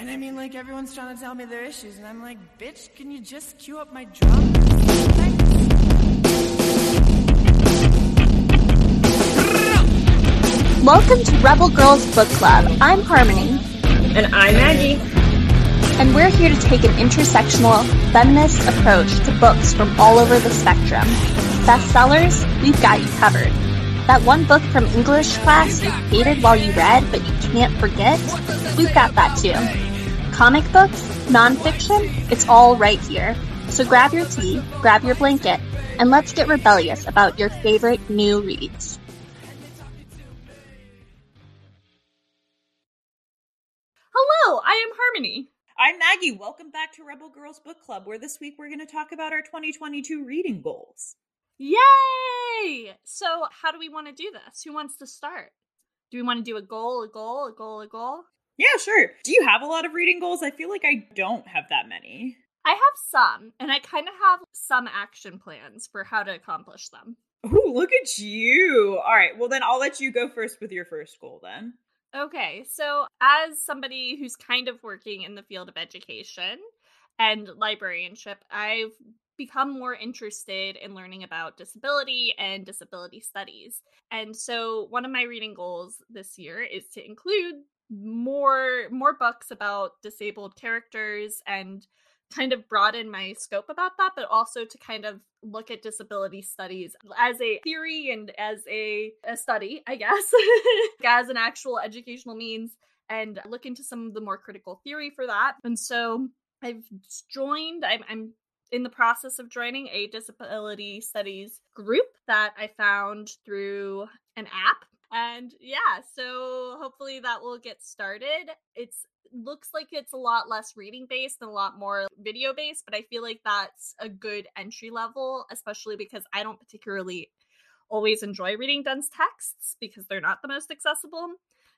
And I mean, like, everyone's trying to tell me their issues, and I'm like, bitch, can you just cue up my drum? Welcome to Rebel Girls Book Club. I'm Harmony. And I'm Maggie. And we're here to take an intersectional, feminist approach to books from all over the spectrum. Bestsellers, we've got you covered. That one book from English class you hated while you read, but you can't forget? We've got that too. Comic books, nonfiction, it's all right here. So grab your tea, grab your blanket, and let's get rebellious about your favorite new reads. Hello, I am Harmony. I'm Maggie. Welcome back to Rebel Girls Book Club, where this week we're going to talk about our 2022 reading goals. Yay! So how do we want to do this? Who wants to start? Do we want to do a goal? Yeah, sure. Do you have a lot of reading goals? I feel like I don't have that many. I have some, and I kind of have some action plans for how to accomplish them. Oh, look at you. All right, well then I'll let you go first with your first goal then. Okay, so as somebody who's kind of working in the field of education and librarianship, I've become more interested in learning about disability and disability studies. And so one of my reading goals this year is to include more books about disabled characters and kind of broaden my scope about that, but also to kind of look at disability studies as a theory and as a study, I guess, as an actual educational means, and look into some of the more critical theory for that. And so I'm in the process of joining a disability studies group that I found through an app. And yeah, so hopefully that will get started. It looks like it's a lot less reading based and a lot more video based, but I feel like that's a good entry level, especially because I don't particularly always enjoy reading dense texts because they're not the most accessible.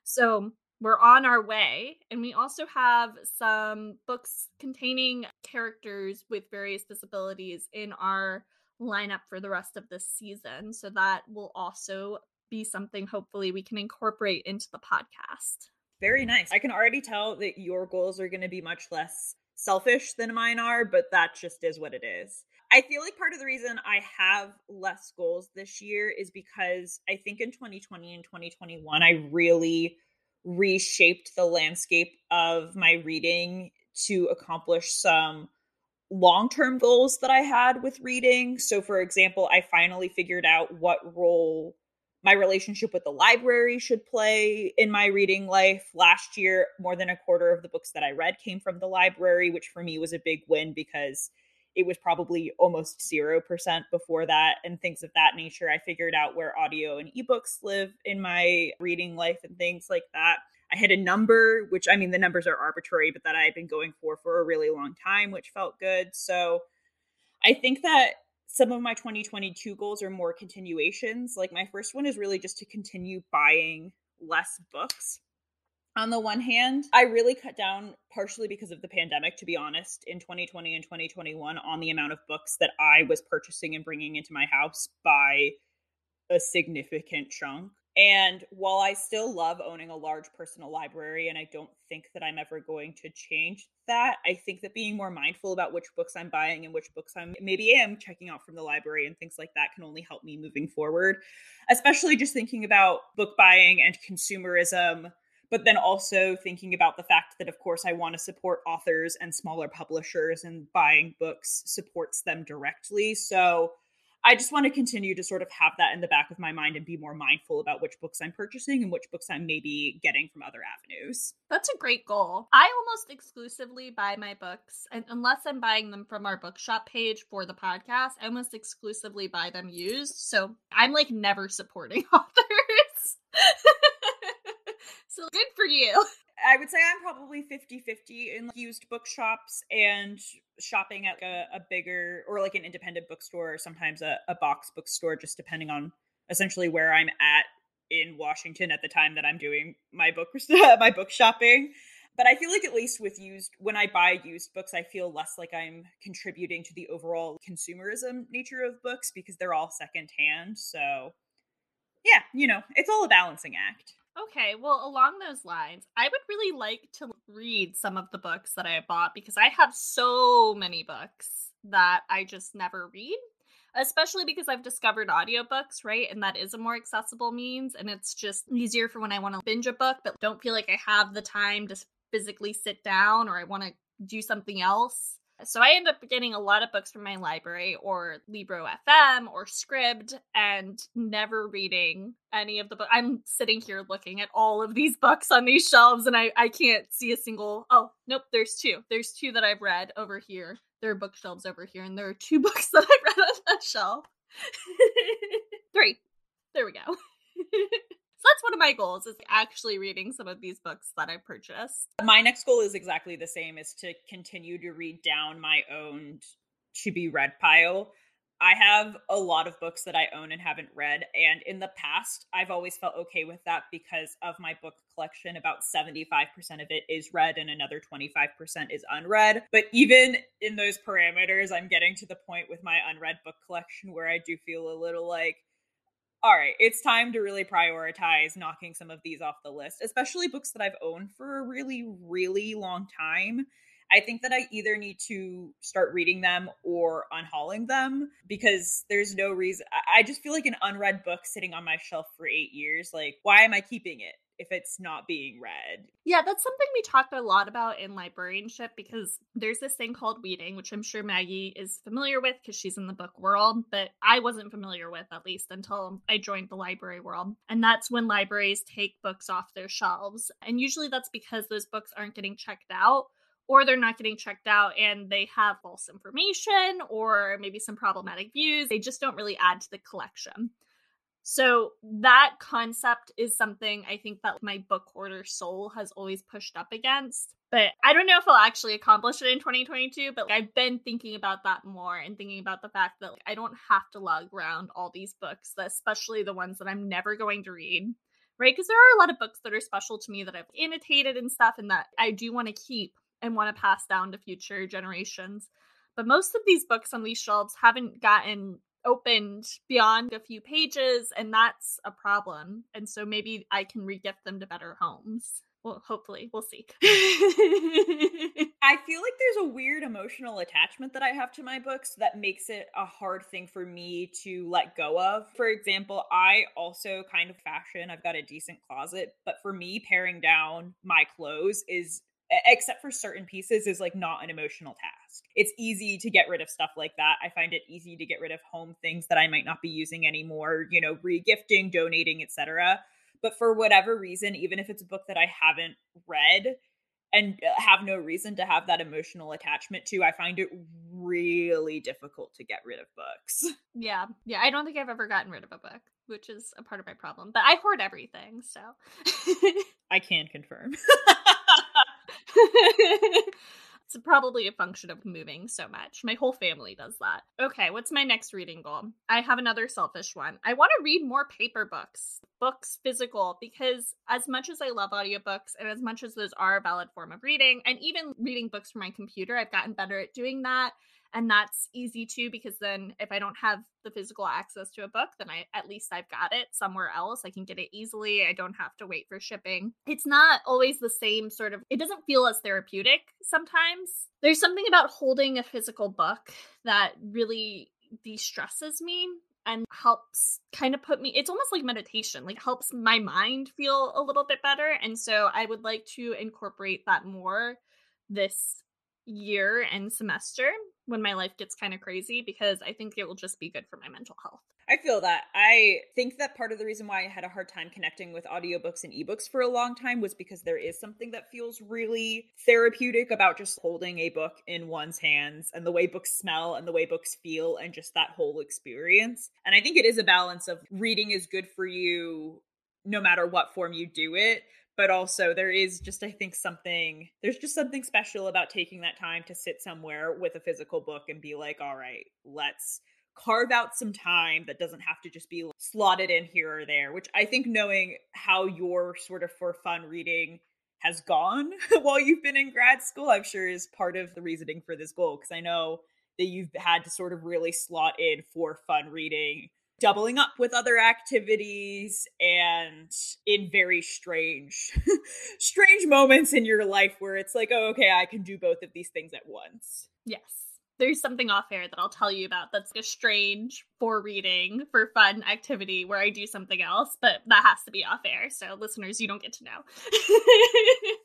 So we're on our way, and we also have some books containing characters with various disabilities in our lineup for the rest of this season. So that will also be something hopefully we can incorporate into the podcast. Very nice. I can already tell that your goals are going to be much less selfish than mine are, but that just is what it is. I feel like part of the reason I have less goals this year is because I think in 2020 and 2021, I really reshaped the landscape of my reading to accomplish some long-term goals that I had with reading. So for example, I finally figured out what role my relationship with the library should play in my reading life. Last year, more than a quarter of the books that I read came from the library, which for me was a big win because it was probably almost 0% before that and things of that nature. I figured out where audio and ebooks live in my reading life and things like that. I hit a number, which, I mean, the numbers are arbitrary, but that I had been going for a really long time, which felt good. So I think that some of my 2022 goals are more continuations. Like my first one is really just to continue buying less books. On the one hand, I really cut down, partially because of the pandemic, to be honest, in 2020 and 2021 on the amount of books that I was purchasing and bringing into my house by a significant chunk. And while I still love owning a large personal library, and I don't think that I'm ever going to change that, I think that being more mindful about which books I'm buying and which books I'm maybe am checking out from the library and things like that can only help me moving forward, especially just thinking about book buying and consumerism. But then also thinking about the fact that, of course, I want to support authors and smaller publishers, and buying books supports them directly. So I just want to continue to sort of have that in the back of my mind and be more mindful about which books I'm purchasing and which books I'm maybe getting from other avenues. That's a great goal. I almost exclusively buy my books, and unless I'm buying them from our bookshop page for the podcast, I almost exclusively buy them used. So I'm like never supporting authors. So good for you. I would say I'm probably 50-50 in used bookshops and shopping at a bigger or like an independent bookstore, or sometimes a box bookstore, just depending on essentially where I'm at in Washington at the time that I'm doing my book shopping. But I feel like at least with used, when I buy used books, I feel less like I'm contributing to the overall consumerism nature of books because they're all secondhand. So yeah, you know, it's all a balancing act. Okay, well, along those lines, I would really like to read some of the books that I bought because I have so many books that I just never read, especially because I've discovered audiobooks, right? And that is a more accessible means, and it's just easier for when I want to binge a book but don't feel like I have the time to physically sit down or I want to do something else. So I end up getting a lot of books from my library or Libro FM or Scribd and never reading any of the books. I'm sitting here looking at all of these books on these shelves and I can't see a single. Oh, nope. There's two. There's two that I've read over here. There are bookshelves over here and there are two books that I've read on that shelf. Three. There we go. So that's one of my goals, is actually reading some of these books that I purchased. My next goal is exactly the same, is to continue to read down my own to be read pile. I have a lot of books that I own and haven't read. And in the past, I've always felt okay with that because of my book collection. About 75% of it is read and another 25% is unread. But even in those parameters, I'm getting to the point with my unread book collection where I do feel a little like, all right, it's time to really prioritize knocking some of these off the list, especially books that I've owned for a really, really long time. I think that I either need to start reading them or unhauling them because there's no reason. I just feel like an unread book sitting on my shelf for 8 years. Like, why am I keeping it if it's not being read? Yeah, that's something we talked a lot about in librarianship because there's this thing called weeding, which I'm sure Maggie is familiar with because she's in the book world, but I wasn't familiar with, at least until I joined the library world. And that's when libraries take books off their shelves. And usually that's because those books aren't getting checked out, or they're not getting checked out and they have false information or maybe some problematic views. They just don't really add to the collection. So that concept is something I think that my book hoarder soul has always pushed up against. But I don't know if I'll actually accomplish it in 2022, but I've been thinking about that more and thinking about the fact that I don't have to lug around all these books, especially the ones that I'm never going to read, right? Because there are a lot of books that are special to me that I've annotated and stuff and that I do want to keep and want to pass down to future generations. But most of these books on these shelves haven't gotten opened beyond a few pages, and that's a problem. And so maybe I can re-gift them to better homes. Well, hopefully, we'll see. I feel like there's a weird emotional attachment that I have to my books that makes it a hard thing for me to let go of. For example, I also kind of fashion. I've got a decent closet, but for me, paring down my clothes is, except for certain pieces, is like not an emotional task. It's easy to get rid of stuff like that. I find it easy to get rid of home things that I might not be using anymore, you know, regifting, donating, etc. But for whatever reason, even if it's a book that I haven't read and have no reason to have that emotional attachment to, I find it really difficult to get rid of books. Yeah. I don't think I've ever gotten rid of a book, which is a part of my problem. But I hoard everything, so. I can confirm. It's probably a function of moving so much. My whole family does that. Okay, what's my next reading goal? I have another selfish one. I want to read more paper books, physical, because as much as I love audiobooks and as much as those are a valid form of reading, and even reading books from my computer, I've gotten better at doing that. And that's easy too, because then if I don't have the physical access to a book, then I've got it somewhere else. I can get it easily. I don't have to wait for shipping. It's not always the same sort of, it doesn't feel as therapeutic sometimes. There's something about holding a physical book that really de-stresses me and helps kind of put me, it's almost like meditation, like helps my mind feel a little bit better. And so I would like to incorporate that more this year and semester when my life gets kind of crazy, because I think it will just be good for my mental health. I feel that. I think that part of the reason why I had a hard time connecting with audiobooks and ebooks for a long time was because there is something that feels really therapeutic about just holding a book in one's hands and the way books smell and the way books feel and just that whole experience. And I think it is a balance of reading is good for you no matter what form you do it. But also there is just, I think there's just something special about taking that time to sit somewhere with a physical book and be like, all right, let's carve out some time that doesn't have to just be slotted in here or there, which I think knowing how your sort of for fun reading has gone while you've been in grad school, I'm sure is part of the reasoning for this goal. Because I know that you've had to sort of really slot in for fun reading doubling up with other activities and in very strange moments in your life where it's like, oh, okay, I can do both of these things at once. Yes. There's something off air that I'll tell you about that's a strange for reading, for fun activity where I do something else, but that has to be off air. So listeners, you don't get to know.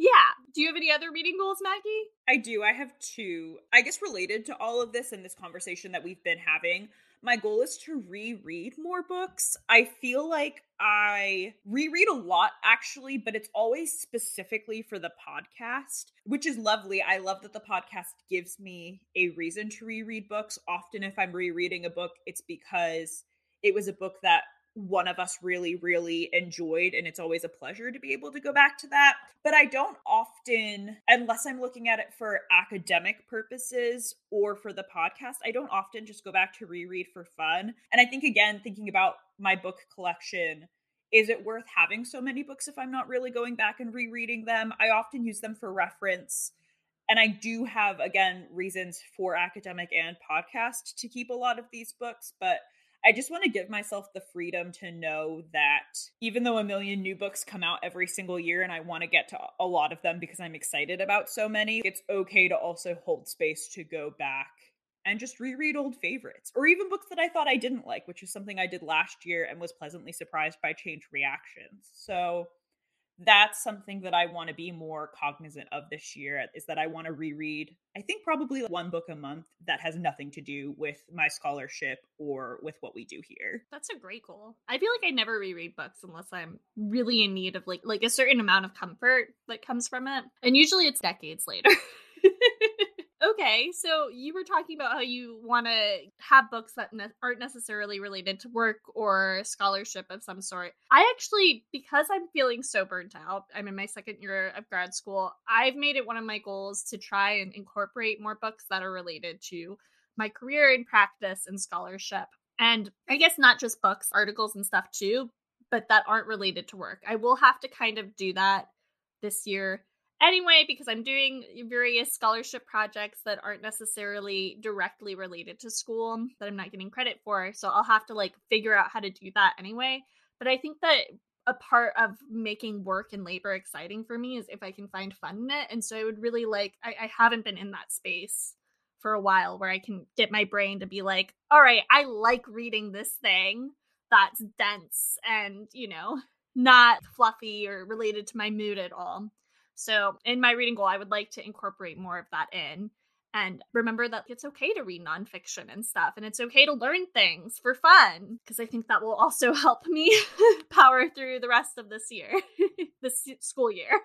Yeah. Do you have any other reading goals, Maggie? I do. I have two. I guess related to all of this and this conversation that we've been having, my goal is to reread more books. I feel like I reread a lot, actually, but it's always specifically for the podcast, which is lovely. I love that the podcast gives me a reason to reread books. Often if I'm rereading a book, it's because it was a book that one of us really, really enjoyed. And it's always a pleasure to be able to go back to that. But I don't often, unless I'm looking at it for academic purposes or for the podcast, I don't often just go back to reread for fun. And I think, again, thinking about my book collection, is it worth having so many books if I'm not really going back and rereading them? I often use them for reference. And I do have, again, reasons for academic and podcast to keep a lot of these books, but I just want to give myself the freedom to know that even though a million new books come out every single year and I want to get to a lot of them because I'm excited about so many, it's okay to also hold space to go back and just reread old favorites or even books that I thought I didn't like, which is something I did last year and was pleasantly surprised by change reactions. So that's something that I want to be more cognizant of this year, is that I want to reread, I think, probably one book a month that has nothing to do with my scholarship or with what we do here. That's a great goal. I feel like I never reread books unless I'm really in need of like a certain amount of comfort that comes from it. And usually it's decades later. Okay, so you were talking about how you want to have books that aren't necessarily related to work or scholarship of some sort. I actually, because I'm feeling so burnt out, I'm in my second year of grad school, I've made it one of my goals to try and incorporate more books that are related to my career and practice and scholarship. And I guess not just books, articles and stuff too, but that aren't related to work. I will have to kind of do that this year anyway, because I'm doing various scholarship projects that aren't necessarily directly related to school that I'm not getting credit for. So I'll have to figure out how to do that anyway. But I think that a part of making work and labor exciting for me is if I can find fun in it. And so I would really I haven't been in that space for a while where I can get my brain to be like, all right, I like reading this thing that's dense and, not fluffy or related to my mood at all. So in my reading goal, I would like to incorporate more of that in and remember that it's okay to read nonfiction and stuff. And it's okay to learn things for fun, because I think that will also help me power through the rest of this year, this school year.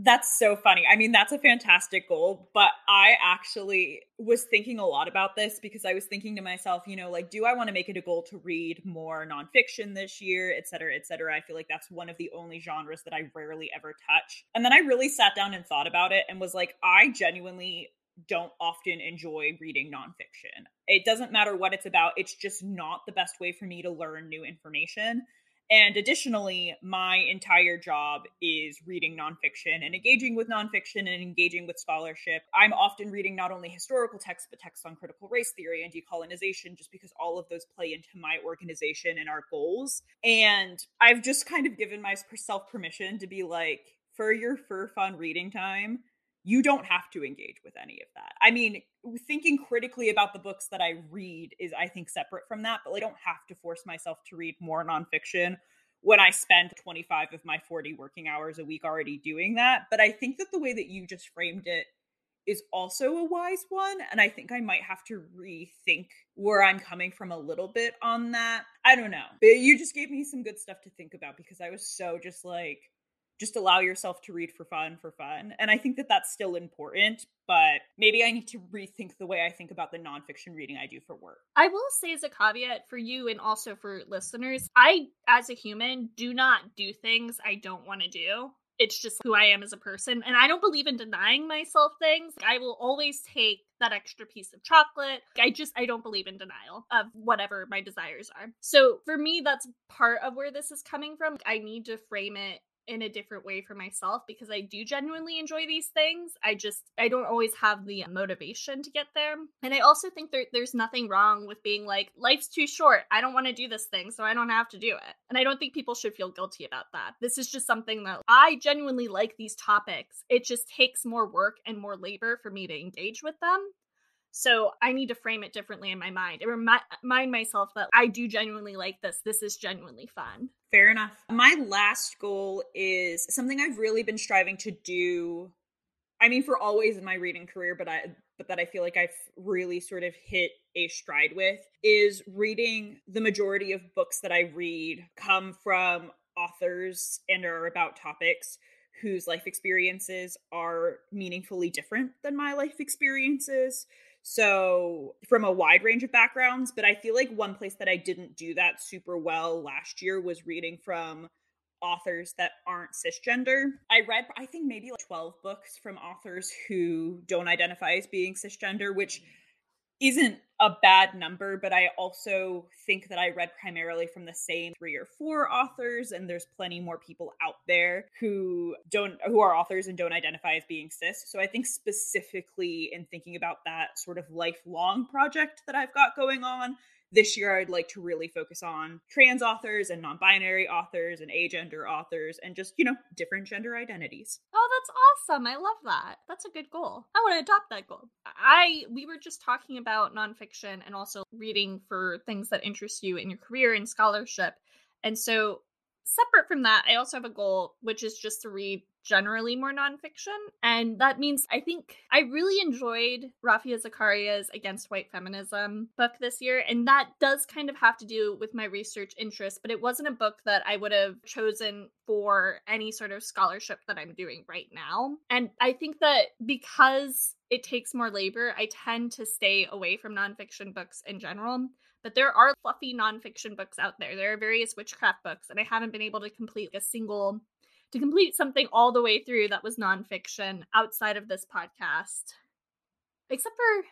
That's so funny. I mean, that's a fantastic goal, but I actually was thinking a lot about this because I was thinking to myself, do I want to make it a goal to read more nonfiction this year, et cetera, et cetera. I feel like that's one of the only genres that I rarely ever touch. And then I really sat down and thought about it and was like, I genuinely don't often enjoy reading nonfiction. It doesn't matter what it's about. It's just not the best way for me to learn new information. And additionally, my entire job is reading nonfiction and engaging with nonfiction and engaging with scholarship. I'm often reading not only historical texts, but texts on critical race theory and decolonization, just because all of those play into my organization and our goals. And I've just kind of given myself permission to be like, for your fun reading time, you don't have to engage with any of that. I mean, thinking critically about the books that I read is, I think, separate from that, but I don't have to force myself to read more nonfiction when I spend 25 of my 40 working hours a week already doing that. But I think that the way that you just framed it is also a wise one. And I think I might have to rethink where I'm coming from a little bit on that. I don't know. But you just gave me some good stuff to think about, because I was so just allow yourself to read for fun. And I think that that's still important, but maybe I need to rethink the way I think about the nonfiction reading I do for work. I will say, as a caveat for you and also for listeners, I, as a human, do not do things I don't want to do. It's just who I am as a person. And I don't believe in denying myself things. I will always take that extra piece of chocolate. I don't believe in denial of whatever my desires are. So for me, that's part of where this is coming from. I need to frame it in a different way for myself, because I do genuinely enjoy these things. I don't always have the motivation to get there. And I also think there's nothing wrong with being like, life's too short. I don't want to do this thing, so I don't have to do it. And I don't think people should feel guilty about that. This is just something that I genuinely like these topics. It just takes more work and more labor for me to engage with them. So I need to frame it differently in my mind and remind myself that I do genuinely like this. This is genuinely fun. Fair enough. My last goal is something I've really been striving to do. I mean, for always in my reading career, but that I feel like I've really sort of hit a stride with, is reading. The majority of books that I read come from authors and are about topics whose life experiences are meaningfully different than my life experiences. So from a wide range of backgrounds, but I feel like one place that I didn't do that super well last year was reading from authors that aren't cisgender. I read, I think, maybe like 12 books from authors who don't identify as being cisgender, which isn't a bad number, but I also think that I read primarily from the same 3 or 4 authors, and there's plenty more people out there who are authors and don't identify as being cis. So I think specifically in thinking about that sort of lifelong project that I've got going on, this year I'd like to really focus on trans authors and non-binary authors and agender authors and just, different gender identities. Oh, that's awesome. I love that. That's a good goal. I want to adopt that goal. We were just talking about nonfiction and also reading for things that interest you in your career and scholarship. And so separate from that, I also have a goal, which is just to read generally more nonfiction. And that means I think I really enjoyed Rafia Zakaria's Against White Feminism book this year. And that does kind of have to do with my research interest, but it wasn't a book that I would have chosen for any sort of scholarship that I'm doing right now. And I think that because it takes more labor, I tend to stay away from nonfiction books in general. But there are fluffy nonfiction books out there. There are various witchcraft books, and I haven't been able to complete something all the way through that was nonfiction outside of this podcast. Except for,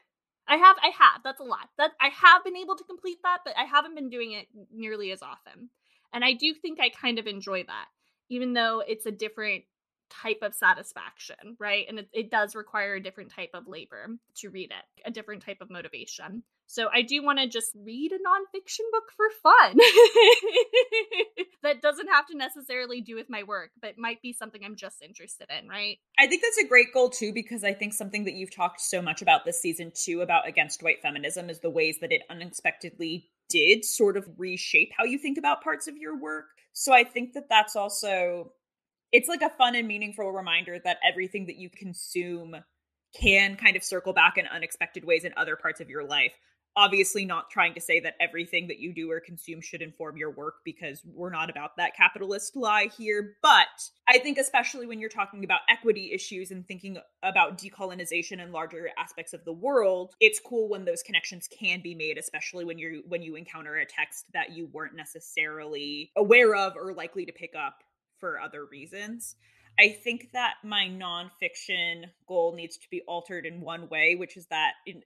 I have, that's a lot. I have been able to complete that, but I haven't been doing it nearly as often. And I do think I kind of enjoy that, even though it's a different type of satisfaction, right? And it does require a different type of labor to read it, a different type of motivation. So I do want to just read a nonfiction book for fun that doesn't have to necessarily do with my work, but might be something I'm just interested in, right? I think that's a great goal too, because I think something that you've talked so much about this season too, about Against White Feminism, is the ways that it unexpectedly did sort of reshape how you think about parts of your work. So I think that that's also, it's like a fun and meaningful reminder that everything that you consume can kind of circle back in unexpected ways in other parts of your life. Obviously not trying to say that everything that you do or consume should inform your work, because we're not about that capitalist lie here. But I think especially when you're talking about equity issues and thinking about decolonization and larger aspects of the world, it's cool when those connections can be made, especially when you encounter a text that you weren't necessarily aware of or likely to pick up for other reasons. I think that my nonfiction goal needs to be altered in one way, which is that in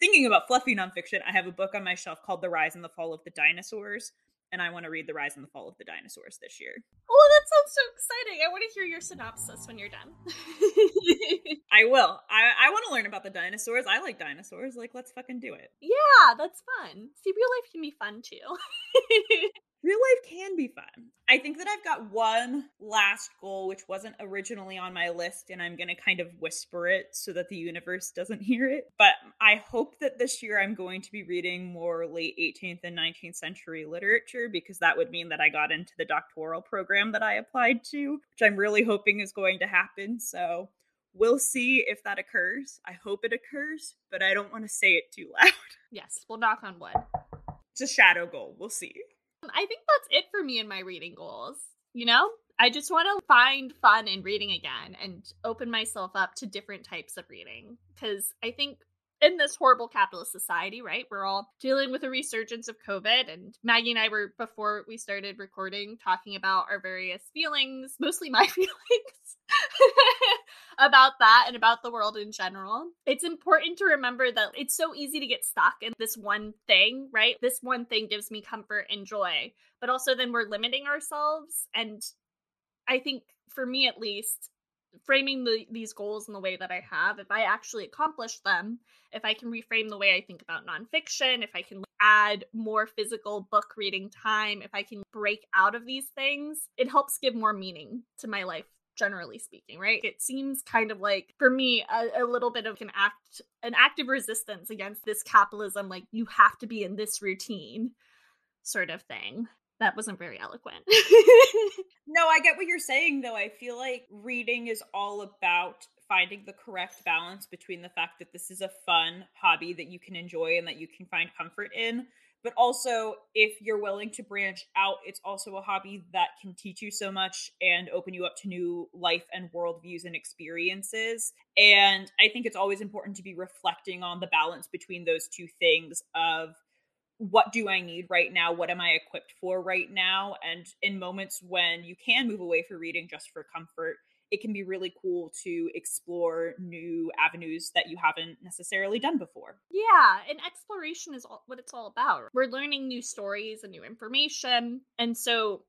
thinking about fluffy nonfiction, I have a book on my shelf called The Rise and the Fall of the Dinosaurs, and I want to read The Rise and the Fall of the Dinosaurs this year. Oh, that sounds so exciting. I want to hear your synopsis when you're done. I will. I want to learn about the dinosaurs. I like dinosaurs. Like, let's fucking do it. Yeah, that's fun. See, real life can be fun too. Real life can be fun. I think that I've got one last goal, which wasn't originally on my list, and I'm going to kind of whisper it so that the universe doesn't hear it. But I hope that this year I'm going to be reading more late 18th and 19th century literature, because that would mean that I got into the doctoral program that I applied to, which I'm really hoping is going to happen. So we'll see if that occurs. I hope it occurs, but I don't want to say it too loud. Yes, we'll knock on wood. It's a shadow goal. We'll see. I think that's it for me and my reading goals. I just want to find fun in reading again and open myself up to different types of reading, because I think in this horrible capitalist society, right, we're all dealing with a resurgence of COVID, and Maggie and I were, before we started recording, talking about our various feelings, mostly my feelings about that and about the world in general. It's important to remember that it's so easy to get stuck in this one thing, right? This one thing gives me comfort and joy, but also then we're limiting ourselves. And I think for me at least, framing these goals in the way that I have, if I actually accomplish them, if I can reframe the way I think about nonfiction, if I can add more physical book reading time, if I can break out of these things, it helps give more meaning to my life, generally speaking, right? It seems kind of like, for me, a little bit of an act of resistance against this capitalism, like you have to be in this routine sort of thing. That wasn't very eloquent. No, I get what you're saying, though. I feel like reading is all about finding the correct balance between the fact that this is a fun hobby that you can enjoy and that you can find comfort in. But also, if you're willing to branch out, it's also a hobby that can teach you so much and open you up to new life and worldviews and experiences. And I think it's always important to be reflecting on the balance between those two things of what do I need right now? What am I equipped for right now? And in moments when you can move away from reading just for comfort, it can be really cool to explore new avenues that you haven't necessarily done before. Yeah, and exploration is what it's all about. We're learning new stories and new information. And so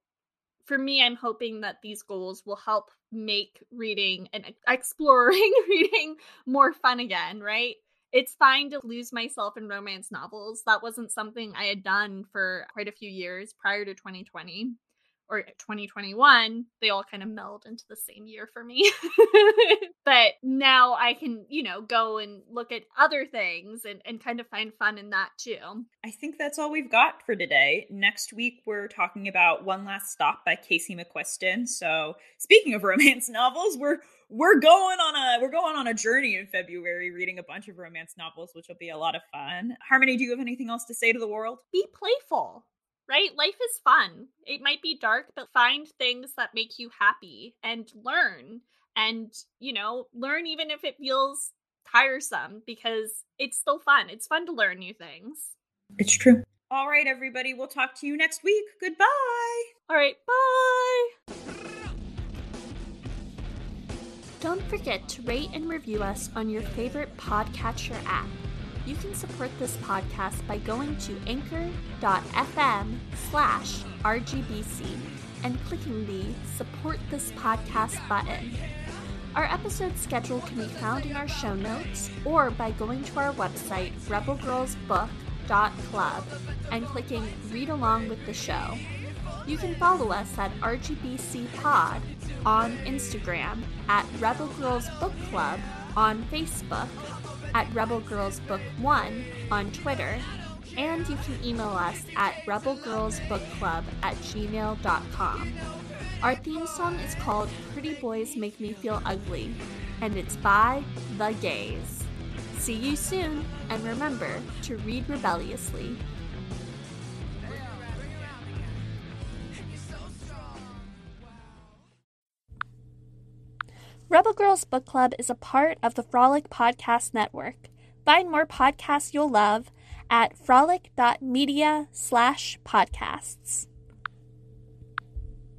for me, I'm hoping that these goals will help make reading and exploring reading more fun again, right? It's fine to lose myself in romance novels. That wasn't something I had done for quite a few years prior to 2020. Or 2021, they all kind of meld into the same year for me. But now I can, go and look at other things and kind of find fun in that too. I think that's all we've got for today. Next week, we're talking about One Last Stop by Casey McQuiston. So speaking of romance novels, we're going on a journey in February, reading a bunch of romance novels, which will be a lot of fun. Harmony, do you have anything else to say to the world? Be playful. Right? Life is fun. It might be dark, but find things that make you happy and learn. And, learn even if it feels tiresome, because it's still fun. It's fun to learn new things. It's true. All right, everybody. We'll talk to you next week. Goodbye. All right. Bye. Don't forget to rate and review us on your favorite podcatcher app. You can support this podcast by going to anchor.fm/RGBC and clicking the Support This Podcast button. Our episode schedule can be found in our show notes or by going to our website, rebelgirlsbook.club, and clicking Read Along with the Show. You can follow us at RGBC Pod on Instagram, at Rebel Girls Book Club on Facebook, at Rebel Girls Book 1 on Twitter, and you can email us at rebelgirlsbookclub@gmail.com. Our theme song is called Pretty Boys Make Me Feel Ugly, and it's by The Gaze. See you soon, and remember to read rebelliously. Rebel Girls Book Club is a part of the Frolic Podcast Network. Find more podcasts you'll love at frolic.media/podcasts.